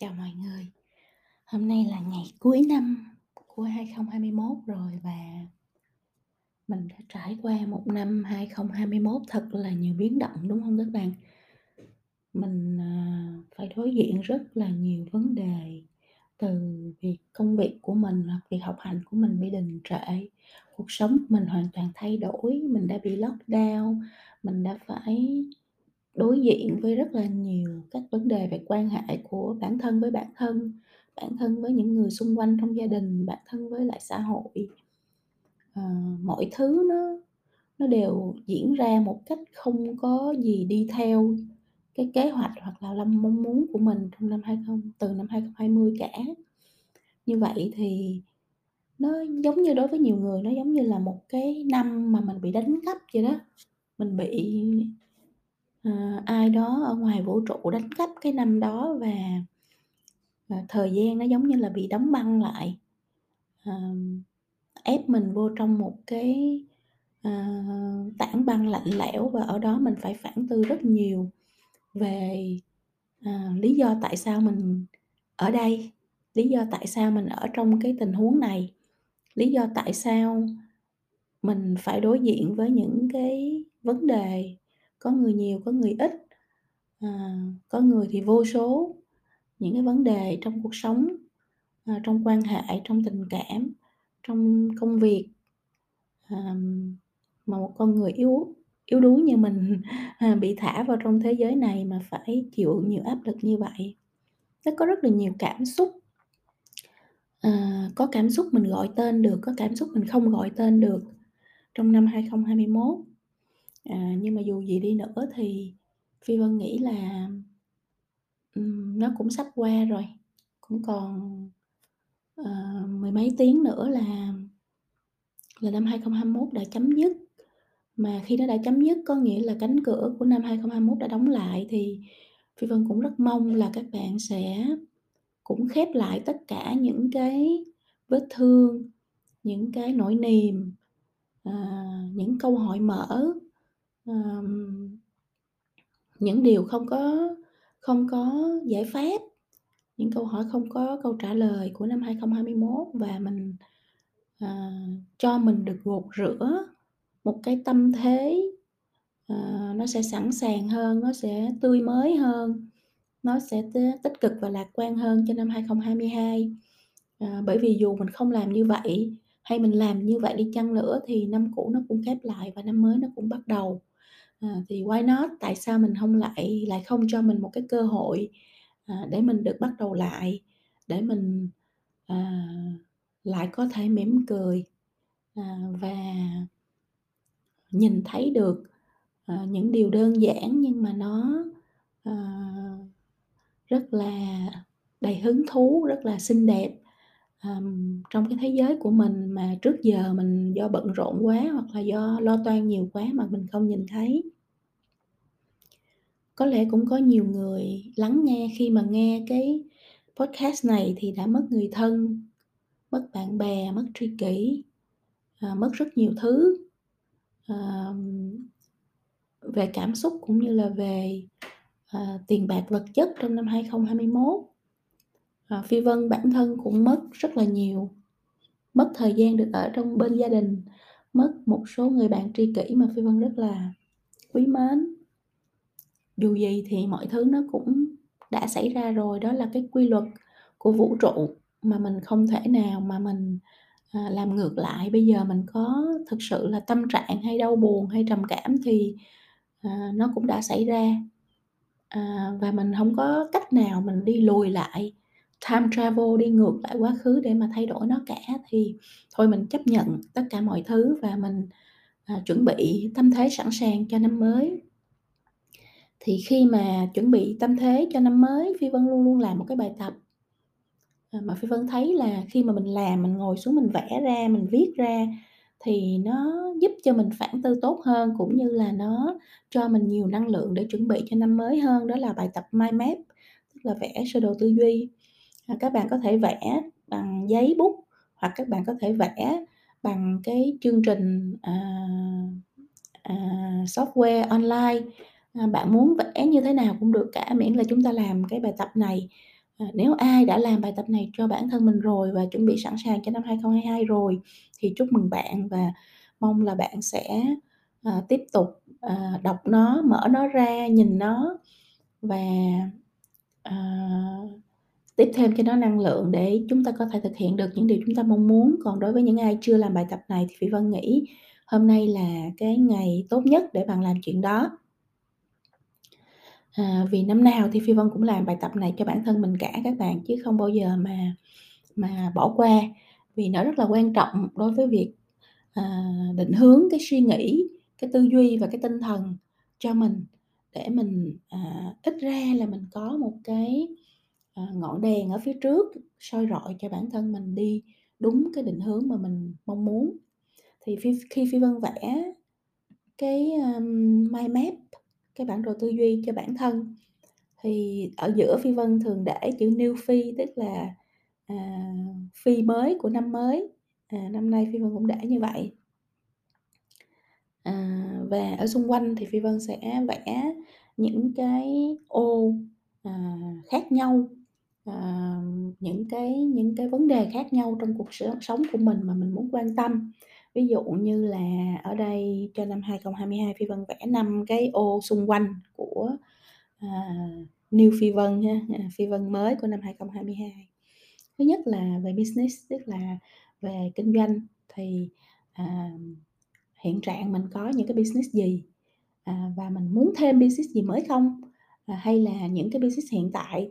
Chào mọi người. Hôm nay là ngày cuối năm của 2021 rồi và mình đã trải qua một năm 2021 thật là nhiều biến động, đúng không các bạn? Mình phải đối diện rất là nhiều vấn đề, từ việc công việc của mình hoặc việc học hành của mình bị đình trệ, cuộc sống của mình hoàn toàn thay đổi, mình đã bị lockdown, mình đã phải đối diện với rất là nhiều các vấn đề về quan hệ của bản thân với bản thân với những người xung quanh trong gia đình, bản thân với lại xã hội. Mọi thứ nó đều diễn ra một cách không có gì đi theo cái kế hoạch hoặc là mong muốn của mình trong từ năm 2020 cả. Như vậy thì nó giống như đối với nhiều người, nó giống như là một cái năm mà mình bị đánh cắp vậy đó. Mình bị ai đó ở ngoài vũ trụ đánh cắp cái năm đó và thời gian nó giống như là bị đóng băng lại, ép mình vô trong một cái tảng băng lạnh lẽo, và ở đó mình phải phản tư rất nhiều về lý do tại sao mình ở đây, lý do tại sao mình ở trong cái tình huống này, lý do tại sao mình phải đối diện với những cái vấn đề có người nhiều, có người ít, có người thì vô số, những cái vấn đề trong cuộc sống, trong quan hệ, trong tình cảm, trong công việc, mà một con người yếu đuối như mình bị thả vào trong thế giới này mà phải chịu nhiều áp lực như vậy. Nó có rất là nhiều cảm xúc, có cảm xúc mình gọi tên được, có cảm xúc mình không gọi tên được trong năm 2021. Nhưng mà dù gì đi nữa thì Phi Vân nghĩ là nó cũng sắp qua rồi, cũng còn mười mấy tiếng nữa là năm 2021 đã chấm dứt. Mà khi nó đã chấm dứt có nghĩa là cánh cửa của năm 2021 đã đóng lại, thì Phi Vân cũng rất mong là các bạn sẽ cũng khép lại tất cả những cái vết thương, những cái nỗi niềm, những câu hỏi mở, những điều không có giải pháp, những câu hỏi không có câu trả lời của năm 2021, và mình cho mình được gột rửa một cái tâm thế nó sẽ sẵn sàng hơn, nó sẽ tươi mới hơn, nó sẽ tích cực và lạc quan hơn cho năm 2022. Bởi vì dù mình không làm như vậy hay mình làm như vậy đi chăng nữa thì năm cũ nó cũng khép lại và năm mới nó cũng bắt đầu. Thì why not? Tại sao mình không lại không cho mình một cái cơ hội để mình được bắt đầu lại, để mình lại có thể mỉm cười và nhìn thấy được những điều đơn giản nhưng mà nó rất là đầy hứng thú, rất là xinh đẹp trong cái thế giới của mình mà trước giờ mình do bận rộn quá hoặc là do lo toan nhiều quá mà mình không nhìn thấy. Có lẽ cũng có nhiều người lắng nghe, khi mà nghe cái podcast này thì đã mất người thân, mất bạn bè, mất tri kỷ, mất rất nhiều thứ về cảm xúc cũng như là về tiền bạc vật chất trong năm 2021. Phi Vân bản thân cũng mất rất là nhiều, mất thời gian được ở trong bên gia đình, mất một số người bạn tri kỷ mà Phi Vân rất là quý mến. Dù gì thì mọi thứ nó cũng đã xảy ra rồi, đó là cái quy luật của vũ trụ mà mình không thể nào mà mình làm ngược lại. Bây giờ mình có thực sự là tâm trạng hay đau buồn hay trầm cảm thì nó cũng đã xảy ra, và mình không có cách nào mình đi lùi lại, time travel đi ngược lại quá khứ để mà thay đổi nó cả. Thì thôi mình chấp nhận tất cả mọi thứ và mình chuẩn bị tâm thế sẵn sàng cho năm mới. Thì khi mà chuẩn bị tâm thế cho năm mới, Phi Vân luôn luôn làm một cái bài tập mà Phi Vân thấy là khi mà mình làm, mình ngồi xuống mình vẽ ra, mình viết ra thì nó giúp cho mình phản tư tốt hơn, cũng như là nó cho mình nhiều năng lượng để chuẩn bị cho năm mới hơn. Đó là bài tập mind map, tức là vẽ sơ đồ tư duy. Các bạn có thể vẽ bằng giấy bút hoặc các bạn có thể vẽ bằng cái chương trình software online. Bạn muốn vẽ như thế nào cũng được cả, miễn là chúng ta làm cái bài tập này Nếu ai đã làm bài tập này cho bản thân mình rồi và chuẩn bị sẵn sàng cho năm 2022 rồi thì chúc mừng bạn và mong là bạn sẽ tiếp tục đọc nó, mở nó ra, nhìn nó và tiếp thêm cái đó năng lượng để chúng ta có thể thực hiện được những điều chúng ta mong muốn. Còn đối với những ai chưa làm bài tập này thì Phi Vân nghĩ hôm nay là cái ngày tốt nhất để bạn làm chuyện đó. Vì năm nào thì Phi Vân cũng làm bài tập này cho bản thân mình cả các bạn, chứ không bao giờ mà bỏ qua, vì nó rất là quan trọng đối với việc định hướng cái suy nghĩ, cái tư duy và cái tinh thần cho mình, để mình ít ra là mình có một cái ngọn đèn ở phía trước soi rọi cho bản thân mình đi đúng cái định hướng mà mình mong muốn. Thì khi Phi Vân vẽ cái mind map, cái bản đồ tư duy cho bản thân, thì ở giữa Phi Vân thường để chữ new Phi, tức là Phi mới của năm mới. Năm nay Phi Vân cũng để như vậy. Và ở xung quanh thì Phi Vân sẽ vẽ những cái ô khác nhau, những cái vấn đề khác nhau trong cuộc sống của mình mà mình muốn quan tâm. Ví dụ như là ở đây cho năm 2022 Phi Vân vẽ 5 cái ô xung quanh của New Phi Vân ha, Phi Vân mới của năm 2022. Thứ nhất là về business, tức là về kinh doanh, thì hiện trạng mình có những cái business gì và mình muốn thêm business gì mới không, hay là những cái business hiện tại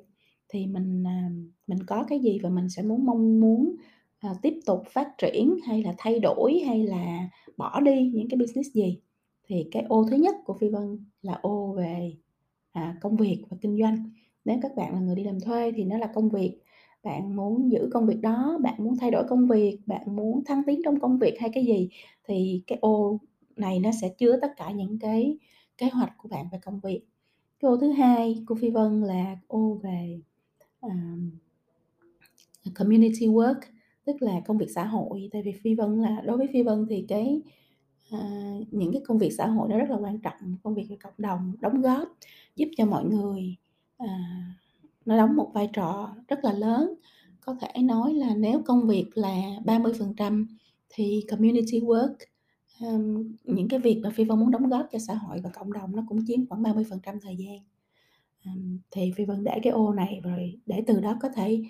thì mình có cái gì và mình sẽ mong muốn tiếp tục phát triển hay là thay đổi hay là bỏ đi những cái business gì. Thì cái ô thứ nhất của Phi Vân là ô về công việc và kinh doanh. Nếu các bạn là người đi làm thuê thì nó là công việc, bạn muốn giữ công việc đó, bạn muốn thay đổi công việc, bạn muốn thăng tiến trong công việc hay cái gì, thì cái ô này nó sẽ chứa tất cả những cái kế hoạch của bạn về công việc. Cái ô thứ hai của Phi Vân là ô về community work, tức là công việc xã hội. Tại vì Phi Vân là, đối với Phi Vân thì cái những cái công việc xã hội nó rất là quan trọng, công việc của cộng đồng, đóng góp giúp cho mọi người, nó đóng một vai trò rất là lớn. Có thể nói là nếu công việc là 30% thì community work, những cái việc mà Phi Vân muốn đóng góp cho xã hội và cộng đồng nó cũng chiếm khoảng 30% thời gian. Thì Phi Vân để cái ô này rồi để từ đó có thể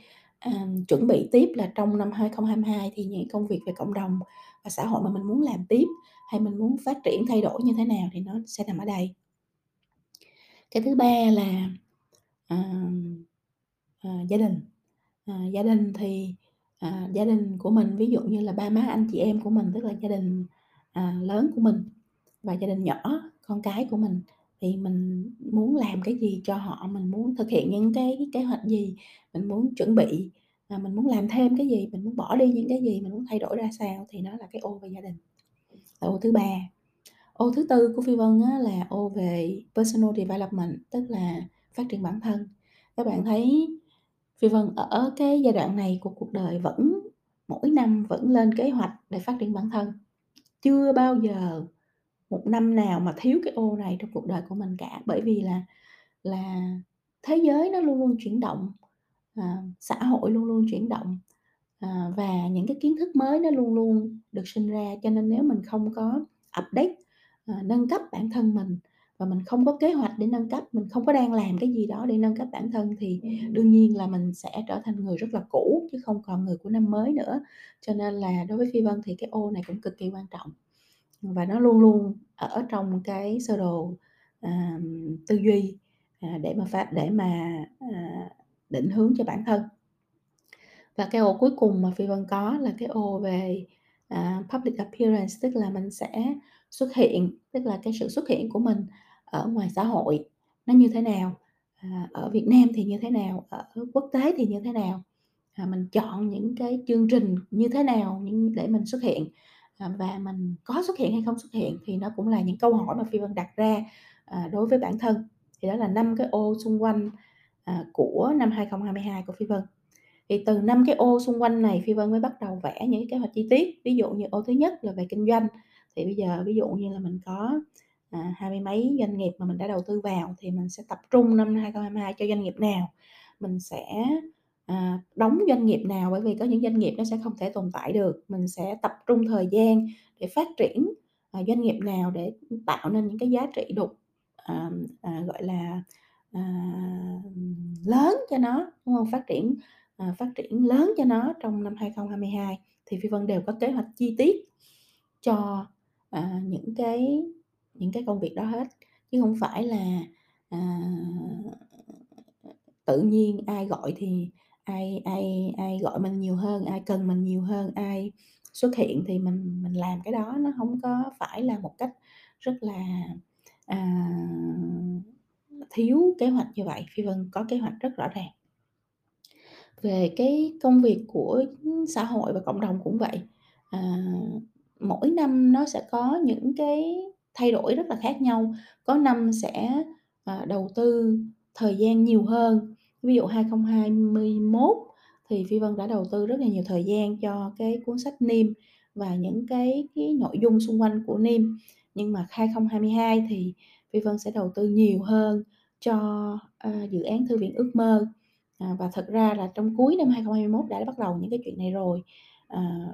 chuẩn bị tiếp là trong năm 2022 thì những công việc về cộng đồng và xã hội mà mình muốn làm tiếp hay mình muốn phát triển thay đổi như thế nào thì nó sẽ nằm ở đây. Cái thứ ba là gia đình. Gia đình thì gia đình của mình, ví dụ như là ba má anh chị em của mình, tức là gia đình lớn của mình, và gia đình nhỏ, con cái của mình, thì mình muốn làm cái gì cho họ, mình muốn thực hiện những cái kế hoạch gì, mình muốn chuẩn bị, mình muốn làm thêm cái gì, mình muốn bỏ đi những cái gì, mình muốn thay đổi ra sao, thì nó là cái ô về gia đình, là ô thứ ba. Ô thứ tư của Phi Vân á, là ô về personal development, tức là phát triển bản thân. Các bạn thấy Phi Vân ở cái giai đoạn này của cuộc đời vẫn mỗi năm vẫn lên kế hoạch để phát triển bản thân, chưa bao giờ một năm nào mà thiếu cái ô này trong cuộc đời của mình cả. Bởi vì là thế giới nó luôn luôn chuyển động, xã hội luôn luôn chuyển động, và những cái kiến thức mới nó luôn luôn được sinh ra. Cho nên nếu mình không có update, nâng cấp bản thân mình, và mình không có kế hoạch để nâng cấp, mình không có đang làm cái gì đó để nâng cấp bản thân, thì đương nhiên là mình sẽ trở thành người rất là cũ, chứ không còn người của năm mới nữa. Cho nên là đối với Phi Vân thì cái ô này cũng cực kỳ quan trọng, và nó luôn luôn ở trong cái sơ đồ tư duy để mà định hướng cho bản thân. Và cái ô cuối cùng mà Phi Vân có là cái ô về public appearance, tức là mình sẽ xuất hiện, tức là cái sự xuất hiện của mình ở ngoài xã hội nó như thế nào, ở Việt Nam thì như thế nào, ở quốc tế thì như thế nào, mình chọn những cái chương trình như thế nào để mình xuất hiện, và mình có xuất hiện hay không xuất hiện, thì nó cũng là những câu hỏi mà Phi Vân đặt ra đối với bản thân. Thì đó là 5 cái ô xung quanh của năm 2022 của Phi Vân. Thì từ 5 cái ô xung quanh này Phi Vân mới bắt đầu vẽ những kế hoạch chi tiết. Ví dụ như ô thứ nhất là về kinh doanh, thì bây giờ ví dụ như là mình có 20 mấy doanh nghiệp mà mình đã đầu tư vào, thì mình sẽ tập trung năm 2022 cho doanh nghiệp nào, mình sẽ đóng doanh nghiệp nào, bởi vì có những doanh nghiệp nó sẽ không thể tồn tại được. Mình sẽ tập trung thời gian để phát triển doanh nghiệp nào để tạo nên những cái giá trị đột gọi là lớn cho nó, đúng không? Phát triển lớn cho nó trong năm 2022 thì Phi Vân đều có kế hoạch chi tiết cho những cái công việc đó hết, chứ không phải là tự nhiên ai gọi thì ai gọi mình nhiều hơn, ai cần mình nhiều hơn, ai xuất hiện thì mình làm cái đó. Nó không có phải là một cách rất là thiếu kế hoạch như vậy. Phi Vân có kế hoạch rất rõ ràng. Về cái công việc của xã hội và cộng đồng cũng vậy, mỗi năm nó sẽ có những cái thay đổi rất là khác nhau. Có năm sẽ đầu tư thời gian nhiều hơn. Ví dụ 2021 thì Phi Vân đã đầu tư rất là nhiều thời gian cho cái cuốn sách Niêm và những cái nội dung xung quanh của Niêm. Nhưng mà 2022 thì Phi Vân sẽ đầu tư nhiều hơn cho dự án Thư viện Ước Mơ. Và thật ra là trong cuối năm 2021 đã bắt đầu những cái chuyện này rồi.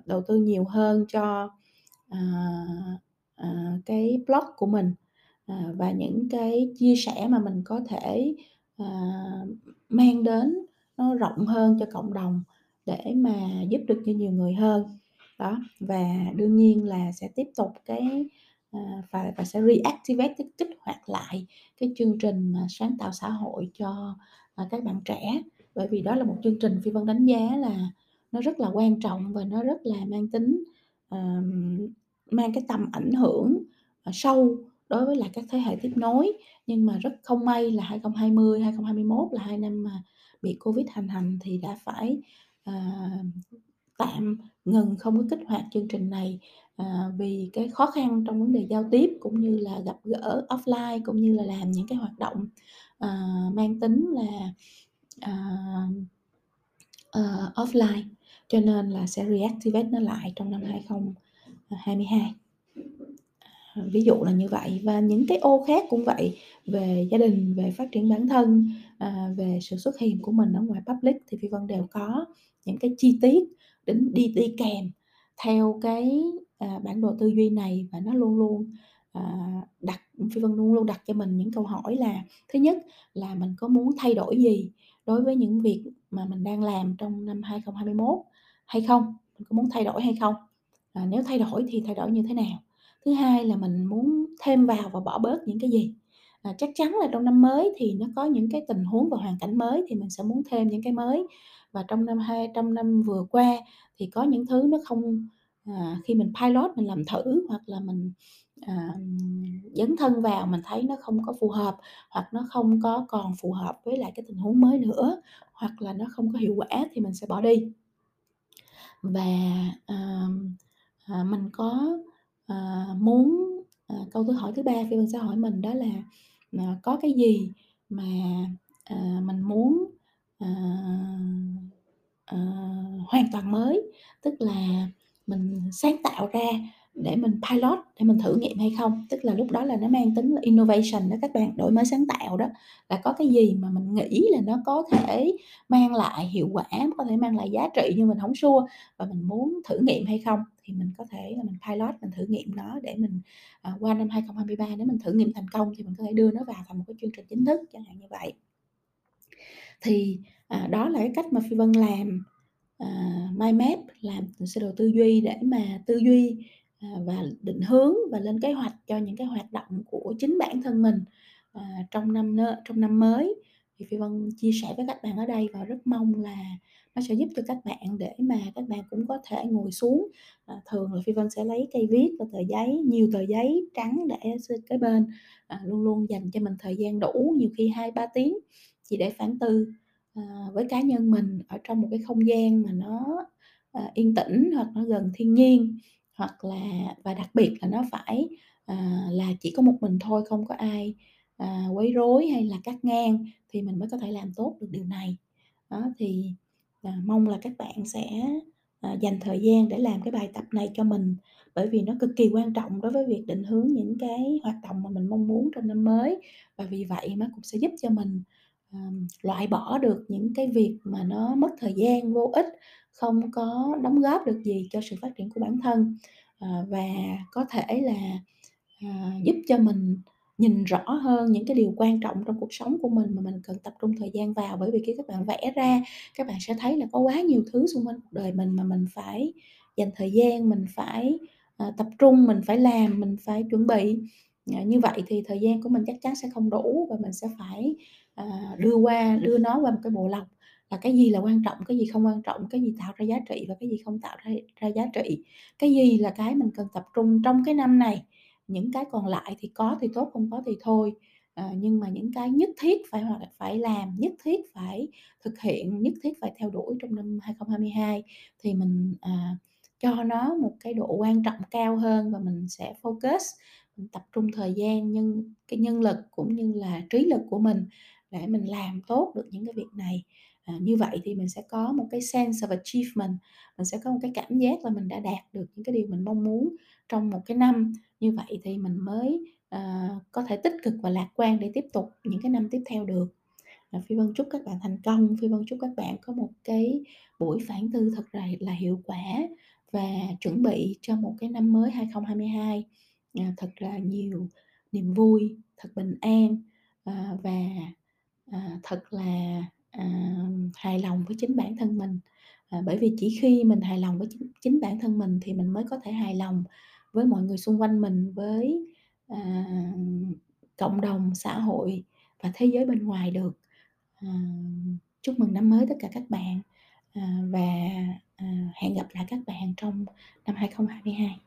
Đầu tư nhiều hơn cho cái blog của mình và những cái chia sẻ mà mình có thể mang đến nó rộng hơn cho cộng đồng để mà giúp được cho nhiều người hơn đó. Và đương nhiên là sẽ tiếp tục cái và sẽ reactivate, kích hoạt lại cái chương trình mà sáng tạo xã hội cho các bạn trẻ, bởi vì đó là một chương trình Phi Vân đánh giá là nó rất là quan trọng và nó rất là mang tính mang cái tầm ảnh hưởng sâu đối với là các thế hệ tiếp nối. Nhưng mà rất không may là 2020, 2021 là hai năm mà bị Covid hoành hành thì đã phải tạm ngừng, không có kích hoạt chương trình này vì cái khó khăn trong vấn đề giao tiếp cũng như là gặp gỡ offline, cũng như là làm những cái hoạt động mang tính là offline, cho nên là sẽ reactivate nó lại trong năm 2022. Ví dụ là như vậy. Và những cái ô khác cũng vậy, về gia đình, về phát triển bản thân, về sự xuất hiện của mình ở ngoài public thì Phi Vân đều có những cái chi tiết đến đi kèm theo cái bản đồ tư duy này. Và nó luôn luôn Phi Vân luôn luôn đặt cho mình những câu hỏi là: thứ nhất là mình có muốn thay đổi gì đối với những việc mà mình đang làm trong năm 2021 hay không, mình có muốn thay đổi hay không, nếu thay đổi thì thay đổi như thế nào. Thứ hai là mình muốn thêm vào và bỏ bớt những cái gì. Chắc chắn là trong năm mới thì nó có những cái tình huống và hoàn cảnh mới thì mình sẽ muốn thêm những cái mới. Và trong năm vừa qua thì có những thứ nó không, khi mình pilot, mình làm thử, hoặc là mình dấn thân vào, mình thấy nó không có phù hợp, hoặc nó không có còn phù hợp với lại cái tình huống mới nữa, hoặc là nó không có hiệu quả thì mình sẽ bỏ đi. Và mình có muốn câu thứ hỏi thứ ba Phi Vân sẽ hỏi mình, đó là có cái gì mà mình muốn hoàn toàn mới, tức là mình sáng tạo ra để mình pilot, để mình thử nghiệm hay không. Tức là lúc đó là nó mang tính là innovation đó các bạn, đổi mới sáng tạo đó, là có cái gì mà mình nghĩ là nó có thể mang lại hiệu quả, có thể mang lại giá trị nhưng mình không sure và mình muốn thử nghiệm hay không, thì mình có thể là mình pilot, mình thử nghiệm nó để mình qua năm 2023 nếu mình thử nghiệm thành công thì mình có thể đưa nó vào thành một cái chương trình chính thức chẳng hạn như vậy. Thì đó là cái cách mà Phi Vân làm mind map, làm sơ đồ tư duy để mà tư duy và định hướng và lên kế hoạch cho những cái hoạt động của chính bản thân mình trong năm mới. Thì Phi Vân chia sẻ với các bạn ở đây và rất mong là nó sẽ giúp cho các bạn để mà các bạn cũng có thể ngồi xuống. Thường là Phi Vân sẽ lấy cây viết và tờ giấy, nhiều tờ giấy trắng để cái bên, luôn luôn dành cho mình thời gian đủ, nhiều khi 2-3 tiếng chỉ để phản tư với cá nhân mình ở trong một cái không gian mà nó yên tĩnh, hoặc nó gần thiên nhiên, hoặc là, và đặc biệt là nó phải là chỉ có một mình thôi, không có ai quấy rối hay là cắt ngang thì mình mới có thể làm tốt được điều này. Đó thì mong là các bạn sẽ dành thời gian để làm cái bài tập này cho mình, bởi vì nó cực kỳ quan trọng đối với việc định hướng những cái hoạt động mà mình mong muốn trong năm mới. Và vì vậy nó cũng sẽ giúp cho mình loại bỏ được những cái việc mà nó mất thời gian vô ích, không có đóng góp được gì cho sự phát triển của bản thân, và có thể là giúp cho mình nhìn rõ hơn những cái điều quan trọng trong cuộc sống của mình mà mình cần tập trung thời gian vào. Bởi vì khi các bạn vẽ ra, các bạn sẽ thấy là có quá nhiều thứ xung quanh cuộc đời mình mà mình phải dành thời gian, mình phải tập trung, mình phải làm, mình phải chuẩn bị. Như vậy thì thời gian của mình chắc chắn sẽ không đủ, và mình sẽ phải đưa nó qua một cái bộ lọc là cái gì là quan trọng, cái gì không quan trọng, cái gì tạo ra giá trị và cái gì không tạo ra giá trị, cái gì là cái mình cần tập trung trong cái năm này, những cái còn lại thì có thì tốt, không có thì thôi. Nhưng mà những cái nhất thiết phải làm, nhất thiết phải thực hiện, nhất thiết phải theo đuổi trong năm 2022 thì mình cho nó một cái độ quan trọng cao hơn, và mình sẽ focus, mình tập trung thời gian, nhưng cái nhân lực cũng như là trí lực của mình để mình làm tốt được những cái việc này. Như vậy thì mình sẽ có một cái sense of achievement, mình sẽ có một cái cảm giác là mình đã đạt được những cái điều mình mong muốn trong một cái năm. Như vậy thì mình mới có thể tích cực và lạc quan để tiếp tục những cái năm tiếp theo được. Phi Vân chúc các bạn thành công. Phi Vân chúc các bạn có một cái buổi phản tư thật là hiệu quả và chuẩn bị cho một cái năm mới 2022 thật là nhiều niềm vui, thật bình an và thật là hài lòng với chính bản thân mình. Bởi vì chỉ khi mình hài lòng với chính bản thân mình thì mình mới có thể hài lòng với mọi người xung quanh mình, với cộng đồng, xã hội và thế giới bên ngoài được. Chúc mừng năm mới tất cả các bạn, và hẹn gặp lại các bạn trong năm 2022.